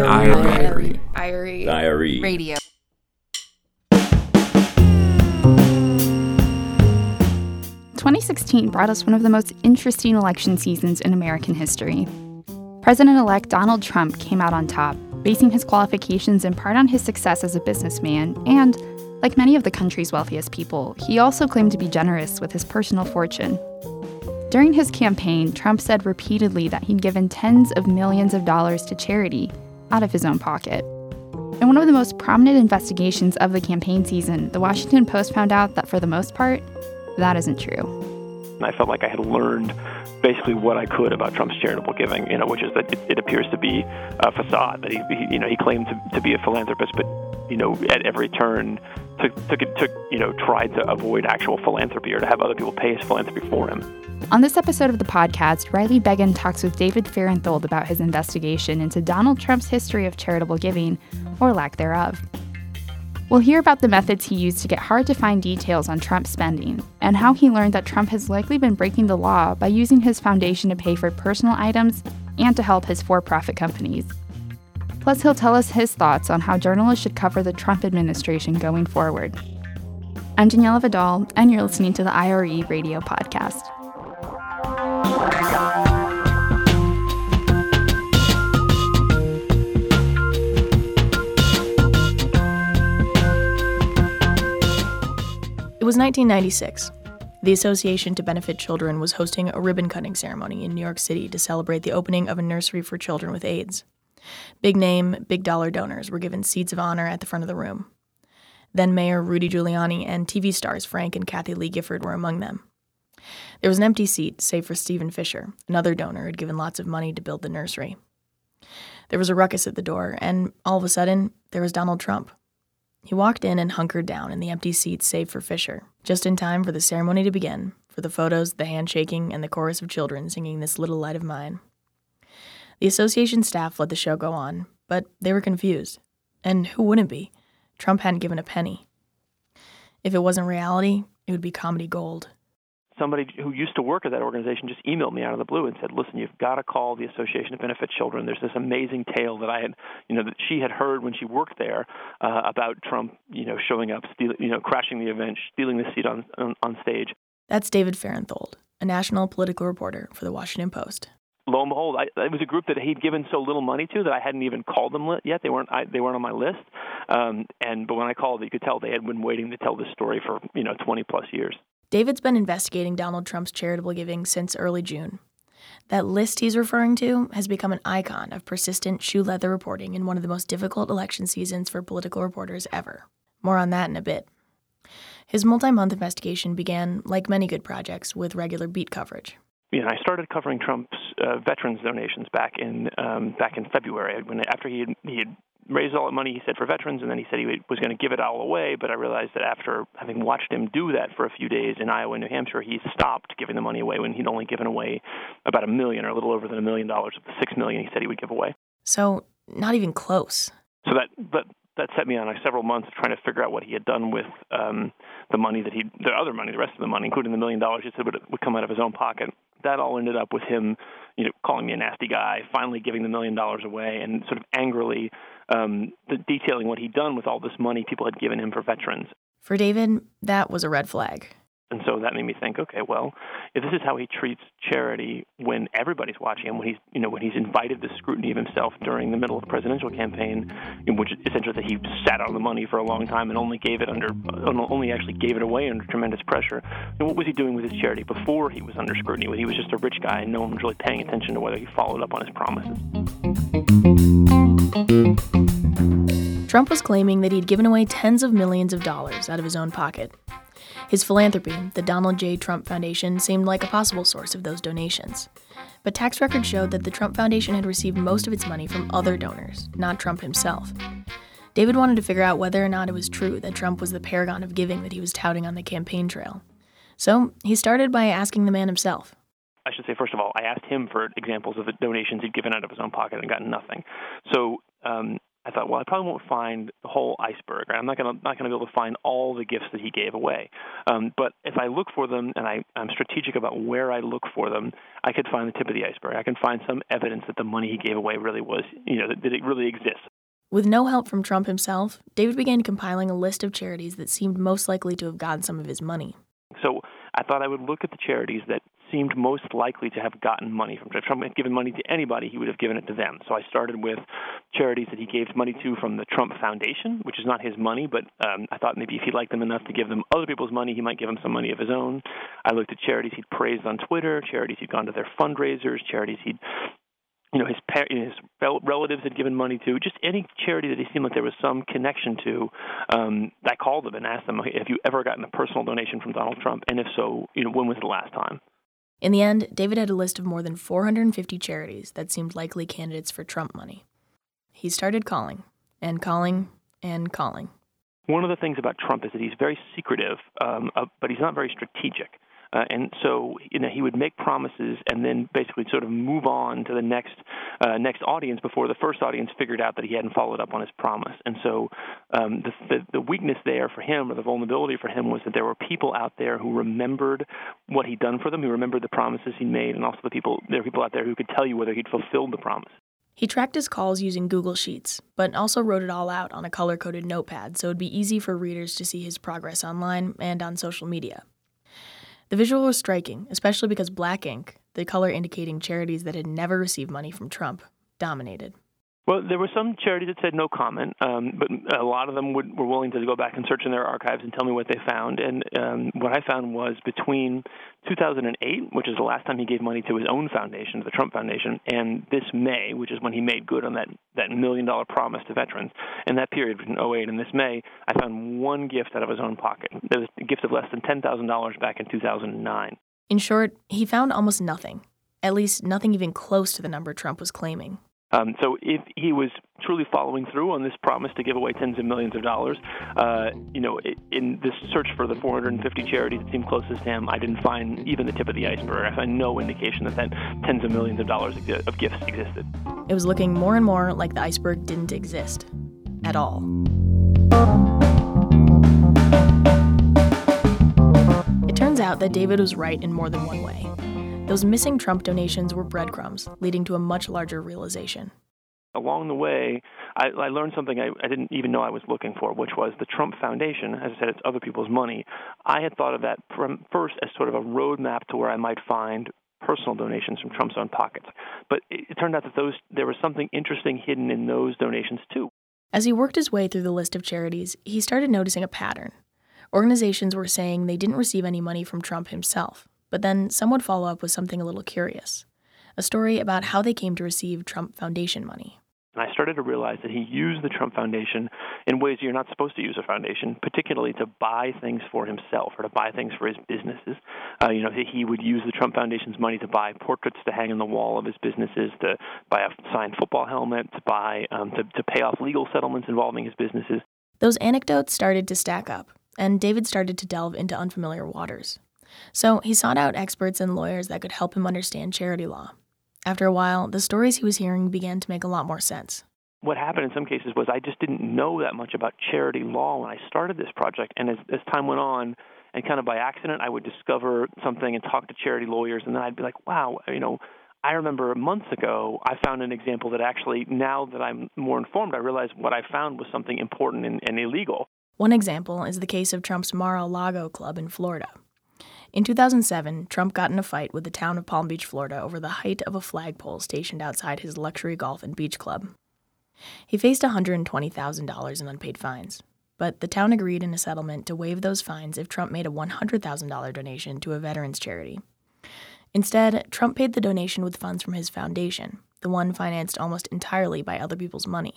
IRE Radio. '16 brought us one of the most interesting election seasons in American history. President-elect Donald Trump came out on top, basing his qualifications in part on his success as a businessman, and, like many of the country's wealthiest people, he also claimed to be generous with his personal fortune. During his campaign, Trump said repeatedly that he'd given tens of millions of dollars to charity, out of his own pocket. In one of the most prominent investigations of the campaign season, the Washington Post found out that, for the most part, that isn't true. I felt like I had learned basically what I could about Trump's charitable giving, which is that it appears to be a facade. That he claimed to be a philanthropist, but at every turn tried to avoid actual philanthropy or to have other people pay his philanthropy for him. On this episode of the podcast, Riley Beggin talks with David Fahrenthold about his investigation into Donald Trump's history of charitable giving, or lack thereof. We'll hear about the methods he used to get hard-to-find details on Trump's spending, and how he learned that Trump has likely been breaking the law by using his foundation to pay for personal items and to help his for-profit companies. Plus, he'll tell us his thoughts on how journalists should cover the Trump administration going forward. I'm Daniela Vidal, and you're listening to the IRE Radio Podcast. It was 1996. The Association to Benefit Children was hosting a ribbon-cutting ceremony in New York City to celebrate the opening of a nursery for children with AIDS. Big-name, big-dollar donors were given seats of honor at the front of the room. Then-Mayor Rudy Giuliani and TV stars Frank and Kathy Lee Gifford were among them. There was an empty seat, save for Stephen Fisher, another donor who had given lots of money to build the nursery. There was a ruckus at the door, and all of a sudden, there was Donald Trump. He walked in and hunkered down in the empty seats save for Fisher, just in time for the ceremony to begin, for the photos, the handshaking, and the chorus of children singing This Little Light of Mine. The association staff let the show go on, but they were confused. And who wouldn't be? Trump hadn't given a penny. If it wasn't reality, it would be comedy gold. Somebody who used to work at that organization just emailed me out of the blue and said, listen, you've got to call the Association to Benefit Children. There's this amazing tale that that she had heard when she worked there about Trump, showing up, crashing the event, stealing the seat on stage. That's David Fahrenthold, a national political reporter for The Washington Post. Lo and behold, it was a group that he'd given so little money to that I hadn't even called them yet. They weren't on my list. But when I called, you could tell they had been waiting to tell this story for 20 plus years. David's been investigating Donald Trump's charitable giving since early June. That list he's referring to has become an icon of persistent shoe leather reporting in one of the most difficult election seasons for political reporters ever. More on that in a bit. His multi-month investigation began, like many good projects, with regular beat coverage. I started covering Trump's veterans donations back in February after he had raised all that money, he said, for veterans, and then he said he was going to give it all away, but I realized that after having watched him do that for a few days in Iowa and New Hampshire, he stopped giving the money away when he'd only given away about $1 million, or a little over than $1 million of the $6 million he said he would give away. So, not even close. So that set me on several months of trying to figure out what he had done with the money that the other money, the rest of the money, including the $1 million he said would come out of his own pocket. That all ended up with him, calling me a nasty guy, finally giving the $1 million away, and sort of angrily detailing what he'd done with all this money people had given him for veterans. For David, that was a red flag. And so that made me think, okay, well, if this is how he treats charity when everybody's watching him, when he's invited the scrutiny of himself during the middle of the presidential campaign, in which essentially that he sat on the money for a long time and only actually gave it away under tremendous pressure. And what was he doing with his charity before he was under scrutiny? When he was just a rich guy and no one was really paying attention to whether he followed up on his promises. Trump was claiming that he'd given away tens of millions of dollars out of his own pocket. His philanthropy, the Donald J. Trump Foundation, seemed like a possible source of those donations. But tax records showed that the Trump Foundation had received most of its money from other donors, not Trump himself. David wanted to figure out whether or not it was true that Trump was the paragon of giving that he was touting on the campaign trail. So he started by asking the man himself. I should say, first of all, I asked him for examples of the donations he'd given out of his own pocket and gotten nothing. So I thought, well, I probably won't find the whole iceberg, right? I'm not going to be able to find all the gifts that he gave away. But if I look for them and I'm strategic about where I look for them, I could find the tip of the iceberg. I can find some evidence that the money he gave away really was, that it really exists. With no help from Trump himself, David began compiling a list of charities that seemed most likely to have gotten some of his money. So I thought I would look at the charities that seemed most likely to have gotten money from Trump. If Trump had given money to anybody, he would have given it to them. So I started with charities that he gave money to from the Trump Foundation, which is not his money, but I thought maybe if he liked them enough to give them other people's money, he might give them some money of his own. I looked at charities he'd praised on Twitter, charities he'd gone to their fundraisers, charities he'd his relatives had given money to, just any charity that he seemed like there was some connection to. I called them and asked them, have you ever gotten a personal donation from Donald Trump? And if so, when was the last time? In the end, David had a list of more than 450 charities that seemed likely candidates for Trump money. He started calling, and calling, and calling. One of the things about Trump is that he's very secretive, but he's not very strategic. And so, he would make promises and then basically sort of move on to the next audience before the first audience figured out that he hadn't followed up on his promise. And so, the weakness there for him, or the vulnerability for him, was that there were people out there who remembered what he'd done for them, who remembered the promises he made, and also there were people out there who could tell you whether he'd fulfilled the promise. He tracked his calls using Google Sheets, but also wrote it all out on a color-coded notepad so it'd be easy for readers to see his progress online and on social media. The visual was striking, especially because black ink, the color indicating charities that had never received money from Trump, dominated. Well, there were some charities that said no comment, but a lot of them were willing to go back and search in their archives and tell me what they found. And what I found was between 2008, which is the last time he gave money to his own foundation, to the Trump Foundation, and this May, which is when he made good on that $1 million promise to veterans, in that period between 2008 and this May, I found one gift out of his own pocket. There was a gift of less than $10,000 back in 2009. In short, he found almost nothing, at least nothing even close to the number Trump was claiming. So if he was truly following through on this promise to give away tens of millions of dollars, in this search for the 450 charities that seemed closest to him, I didn't find even the tip of the iceberg. I found no indication that tens of millions of dollars of gifts existed. It was looking more and more like the iceberg didn't exist at all. It turns out that David was right in more than one way. Those missing Trump donations were breadcrumbs, leading to a much larger realization. Along the way, I learned something I didn't even know I was looking for, which was the Trump Foundation. As I said, it's other people's money. I had thought of that from first as sort of a roadmap to where I might find personal donations from Trump's own pockets. But it turned out that there was something interesting hidden in those donations, too. As he worked his way through the list of charities, he started noticing a pattern. Organizations were saying they didn't receive any money from Trump himself. But then some would follow up with something a little curious, a story about how they came to receive Trump Foundation money. And I started to realize that he used the Trump Foundation in ways you're not supposed to use a foundation, particularly to buy things for himself or to buy things for his businesses. He would use the Trump Foundation's money to buy portraits to hang on the wall of his businesses, to buy a signed football helmet, to buy to pay off legal settlements involving his businesses. Those anecdotes started to stack up, and David started to delve into unfamiliar waters. So he sought out experts and lawyers that could help him understand charity law. After a while, the stories he was hearing began to make a lot more sense. What happened in some cases was I just didn't know that much about charity law when I started this project. And as time went on, and kind of by accident, I would discover something and talk to charity lawyers, and then I'd be like, wow, I remember months ago I found an example that actually, now that I'm more informed, I realize what I found was something important and illegal. One example is the case of Trump's Mar-a-Lago club in Florida. In 2007, Trump got in a fight with the town of Palm Beach, Florida, over the height of a flagpole stationed outside his luxury golf and beach club. He faced $120,000 in unpaid fines, but the town agreed in a settlement to waive those fines if Trump made a $100,000 donation to a veterans charity. Instead, Trump paid the donation with funds from his foundation, the one financed almost entirely by other people's money.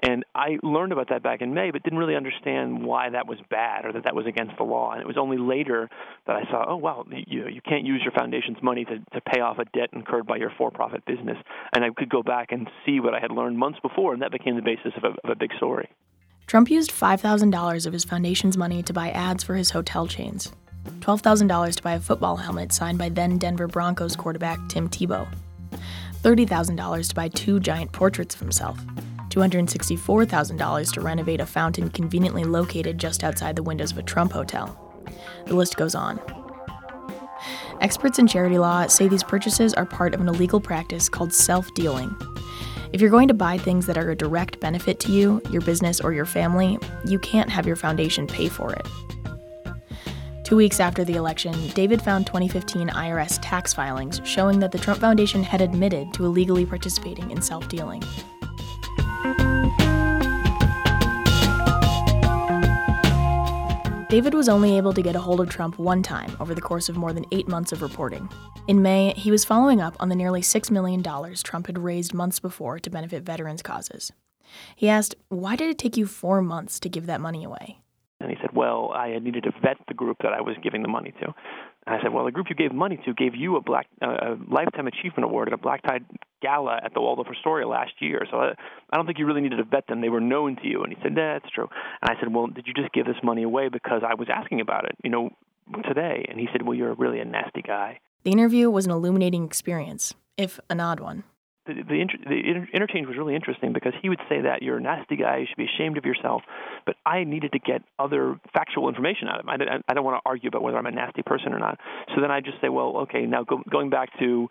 And I learned about that back in May, but didn't really understand why that was bad or that was against the law. And it was only later that I saw, oh, wow, you can't use your foundation's money to pay off a debt incurred by your for-profit business. And I could go back and see what I had learned months before, and that became the basis of a big story. Trump used $5,000 of his foundation's money to buy ads for his hotel chains, $12,000 to buy a football helmet signed by then Denver Broncos quarterback Tim Tebow, $30,000 to buy two giant portraits of himself, $264,000 to renovate a fountain conveniently located just outside the windows of a Trump hotel. The list goes on. Experts in charity law say these purchases are part of an illegal practice called self-dealing. If you're going to buy things that are a direct benefit to you, your business, or your family, you can't have your foundation pay for it. 2 weeks after the election, David found 2015 IRS tax filings showing that the Trump Foundation had admitted to illegally participating in self-dealing. David was only able to get a hold of Trump one time over the course of more than 8 months of reporting. In May, he was following up on the nearly $6 million Trump had raised months before to benefit veterans' causes. He asked, "Why did it take you 4 months to give that money away?" And he said, "Well, I needed to vet the group that I was giving the money to." And I said, "Well, the group you gave money to gave you a Lifetime Achievement Award at a black-tie gala at the Waldorf Astoria last year, so I don't think you really needed to vet them. They were known to you." And he said, "That's true." And I said, "Well, did you just give this money away because I was asking about it, today?" And he said, "Well, you're really a nasty guy." The interview was an illuminating experience, if an odd one. The interchange was really interesting because he would say that you're a nasty guy, you should be ashamed of yourself, but I needed to get other factual information out of him. I don't want to argue about whether I'm a nasty person or not. So then I just say, well, okay, now going back to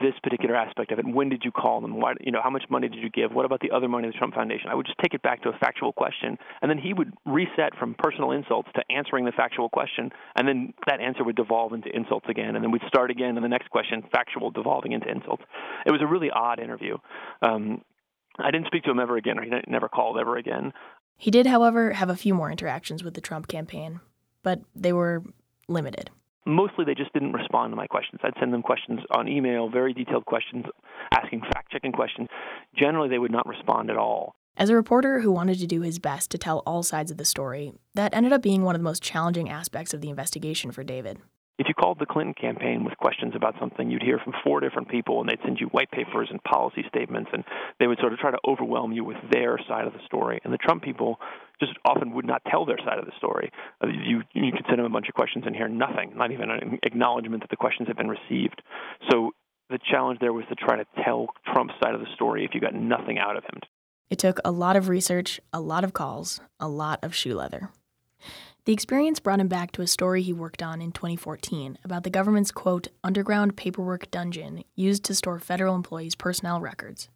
this particular aspect of it, when did you call them? Why, how much money did you give? What about the other money of the Trump Foundation? I would just take it back to a factual question, and then he would reset from personal insults to answering the factual question, and then that answer would devolve into insults again, and then we'd start again, and the next question, factual, devolving into insults. It was a really odd interview. I didn't speak to him ever again, or he never called ever again. He did, however, have a few more interactions with the Trump campaign, but they were limited. Mostly they just didn't respond to my questions. I'd send them questions on email, very detailed questions, asking fact-checking questions. Generally, they would not respond at all. As a reporter who wanted to do his best to tell all sides of the story, that ended up being one of the most challenging aspects of the investigation for David. If you called the Clinton campaign with questions about something, you'd hear from 4 different people, and they'd send you white papers and policy statements, and they would sort of try to overwhelm you with their side of the story. And the Trump people just often would not tell their side of the story. You could send them a bunch of questions and hear nothing, not even an acknowledgement that the questions had been received. So the challenge there was to try to tell Trump's side of the story if you got nothing out of him. It took a lot of research, a lot of calls, a lot of shoe leather. The experience brought him back to a story he worked on in 2014 about the government's, quote, underground paperwork dungeon used to store federal employees' personnel records.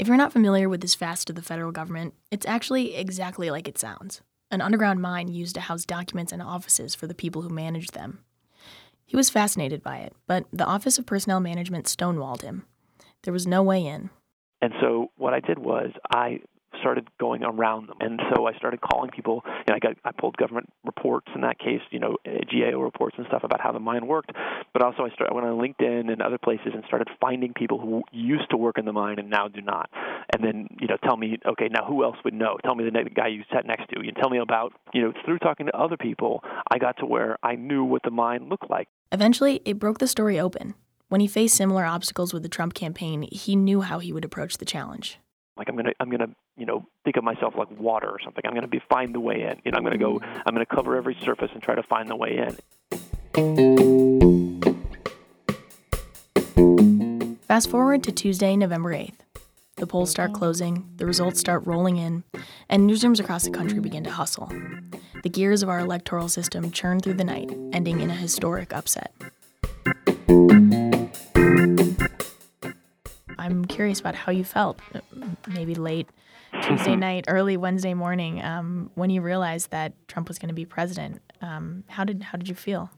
If you're not familiar with this facet of the federal government, it's actually exactly like it sounds, an underground mine used to house documents and offices for the people who managed them. He was fascinated by it, but the Office of Personnel Management stonewalled him. There was no way in. And so what I did was I started going around them. And so I started calling people, and I pulled government reports in that case, GAO reports and stuff about how the mine worked. But also I went on LinkedIn and other places and started finding people who used to work in the mine and now do not. And then, tell me, okay, now who else would know? Tell me the guy you sat next to. You tell me about, through talking to other people, I got to where I knew what the mine looked like. Eventually, it broke the story open. When he faced similar obstacles with the Trump campaign, he knew how he would approach the challenge. Like I'm gonna, think of myself like water or something. I'm gonna find the way in. I'm gonna cover every surface and try to find the way in. Fast forward to Tuesday, November 8th. The polls start closing, the results start rolling in, and newsrooms across the country begin to hustle. The gears of our electoral system churn through the night, ending in a historic upset. I'm curious about how you felt, maybe late Tuesday night, early Wednesday morning, when you realized that Trump was going to be president. How did you feel?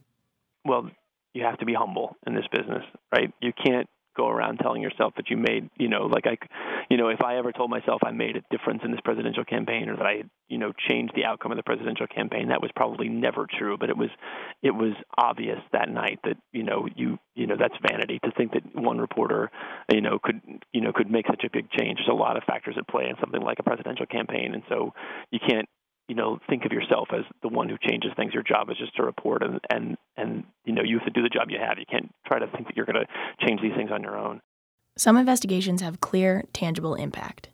Well, you have to be humble in this business, right? You can't go around telling yourself that you made, if I ever told myself I made a difference in this presidential campaign or that I, changed the outcome of the presidential campaign, that was probably never true. But it was obvious that night that that's vanity to think that one reporter, could make such a big change. There's a lot of factors at play in something like a presidential campaign, and so you can't think of yourself as the one who changes things. Your job is just to report, and you have to do the job you have. You can't try to think that you're going to change these things on your own. Some investigations have clear, tangible impact.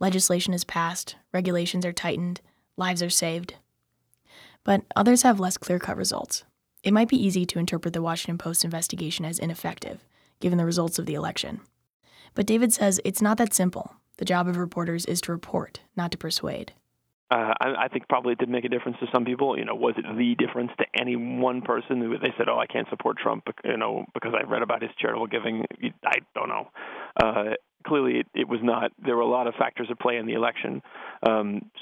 Legislation is passed, regulations are tightened, lives are saved. But others have less clear-cut results. It might be easy to interpret the Washington Post investigation as ineffective, given the results of the election. But David says it's not that simple. The job of reporters is to report, not to persuade. I think probably it did make a difference to some people. You know, was it the difference to any one person who they said, "Oh, I can't support Trump," you know, because I read about his charitable giving? I don't know. Clearly, it was not. There were a lot of factors at play in the election.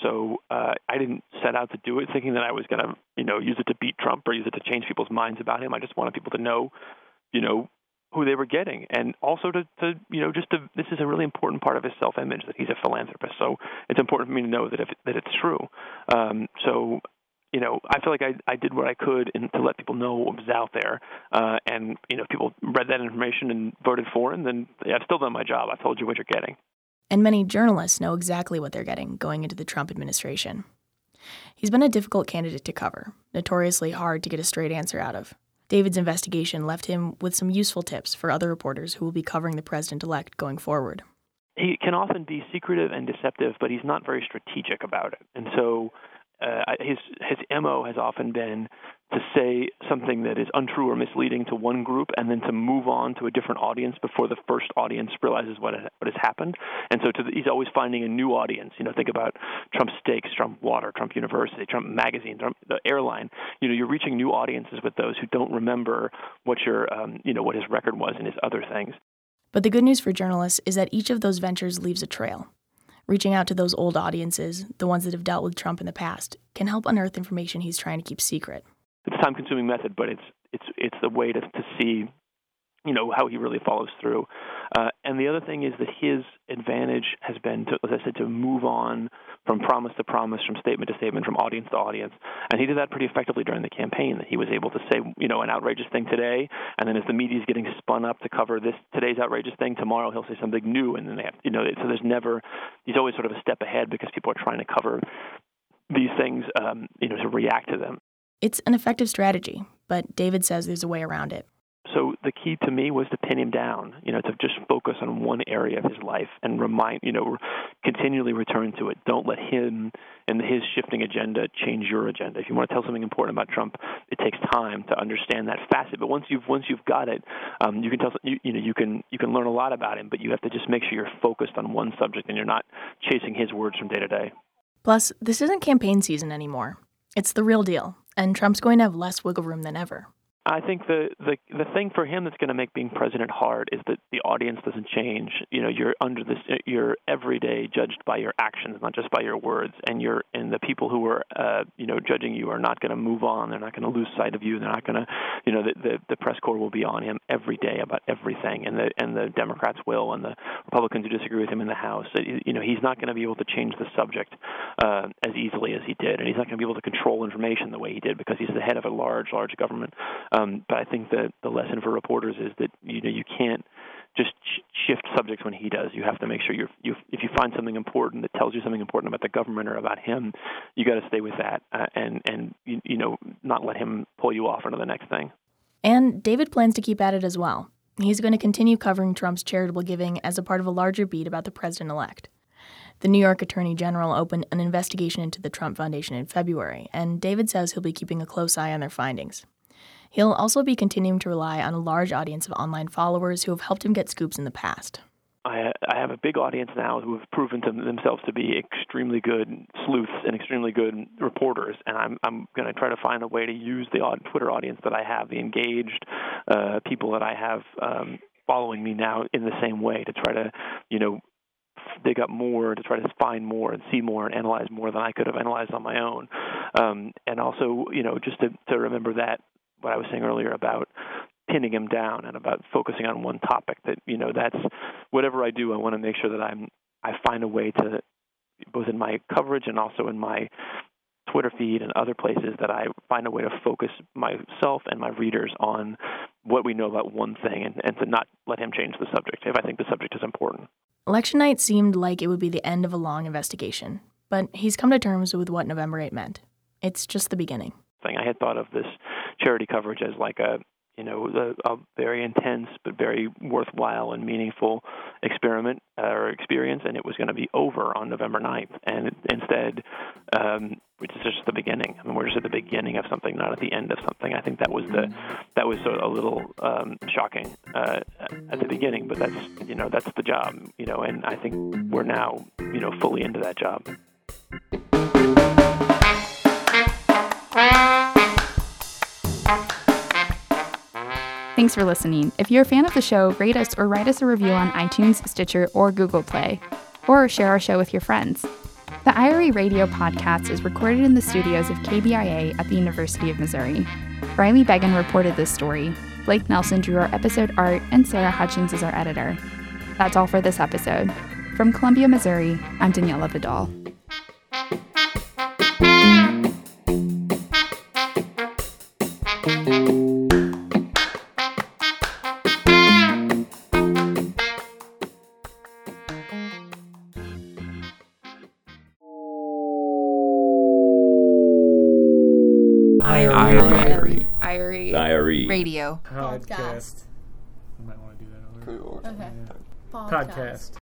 So I didn't set out to do it thinking that I was going to, you know, use it to beat Trump or use it to change people's minds about him. I just wanted people to know, you know, who they were getting, and also to you know, just to, this is a really important part of his self-image, that he's a philanthropist. So it's important for me to know that it's true. So, you know, I feel like I did what I could to let people know what was out there. And, you know, if people read that information and voted for him, then I've still done my job. I've told you what you're getting. And many journalists know exactly what they're getting going into the Trump administration. He's been a difficult candidate to cover, notoriously hard to get a straight answer out of. David's investigation left him with some useful tips for other reporters who will be covering the president-elect going forward. He can often be secretive and deceptive, but he's not very strategic about it. And so his MO has often been to say something that is untrue or misleading to one group and then to move on to a different audience before the first audience realizes what has happened. And so he's always finding a new audience. You know, think about Trump Steaks, Trump Water, Trump University, Trump Magazine, Trump, the airline. You know, you're reaching new audiences with those who don't remember what your, you know, what his record was and his other things. But the good news for journalists is that each of those ventures leaves a trail. Reaching out to those old audiences, the ones that have dealt with Trump in the past, can help unearth information he's trying to keep secret. It's a time-consuming method, but it's the way to see, you know, how he really follows through. And the other thing is that his advantage has been, as I said, to move on from promise to promise, from statement to statement, from audience to audience. And he did that pretty effectively during the campaign, that he was able to say, you know, an outrageous thing today, and then as the media is getting spun up to cover this today's outrageous thing, tomorrow he'll say something new, and then they have, you know, so there's never, he's always sort of a step ahead because people are trying to cover these things, you know, to react to them. It's an effective strategy, but David says there's a way around it. So the key to me was to pin him down, you know, to just focus on one area of his life and remind, you know, continually return to it. Don't let him and his shifting agenda change your agenda. If you want to tell something important about Trump, it takes time to understand that facet. But once you've got it, you can tell, you can learn a lot about him. But you have to just make sure you're focused on one subject and you're not chasing his words from day to day. Plus, this isn't campaign season anymore. It's the real deal, and Trump's going to have less wiggle room than ever. I think the thing for him that's going to make being president hard is that the audience doesn't change. You know, you're under this. You're every day judged by your actions, not just by your words. And the people who are you know, judging you are not going to move on. They're not going to lose sight of you. They're not going to, you know, the press corps will be on him every day about everything, and the Democrats will, and the Republicans who disagree with him in the House. You know, he's not going to be able to change the subject as easily as he did, and he's not going to be able to control information the way he did because he's the head of a large government. But I think that the lesson for reporters is that, you know, you can't just shift subjects when he does. You have to make sure if you find something important that tells you something important about the government or about him, you got to stay with that and not let him pull you off into the next thing. And David plans to keep at it as well. He's going to continue covering Trump's charitable giving as a part of a larger beat about the president-elect. The New York Attorney General opened an investigation into the Trump Foundation in February, and David says he'll be keeping a close eye on their findings. He'll also be continuing to rely on a large audience of online followers who have helped him get scoops in the past. I have a big audience now who have proven themselves to be extremely good sleuths and extremely good reporters, and I'm going to try to find a way to use the Twitter audience that I have, the engaged people that I have following me now, in the same way, to try to, you know, dig up more, to try to find more and see more and analyze more than I could have analyzed on my own, and also, you know, just to remember that. What I was saying earlier about pinning him down and about focusing on one topic, that, you know, that's whatever I do, I want to make sure that I find a way to, both in my coverage and also in my Twitter feed and other places, that I find a way to focus myself and my readers on what we know about one thing, and to not let him change the subject if I think the subject is important. Election night seemed like it would be the end of a long investigation, but he's come to terms with what November 8 meant. It's just the beginning. I had thought of this charity coverage as like a very intense but very worthwhile and meaningful experiment or experience, and it was going to be over on November 9th. And instead, which is just the beginning. I mean, we're just at the beginning of something, not at the end of something. I think that was sort of a little shocking at the beginning, but that's the job, and I think we're now, fully into that job. Thanks for listening. If you're a fan of the show, rate us or write us a review on iTunes, Stitcher, or Google Play, or share our show with your friends. The IRE Radio podcast is recorded in the studios of KBIA at the University of Missouri. Riley Beggin reported this story. Blake Nelson drew our episode art, and Sarah Hutchins is our editor. That's all for this episode. From Columbia, Missouri, I'm Daniela Vidal. Radio podcast. I might want to do that over. Podcast.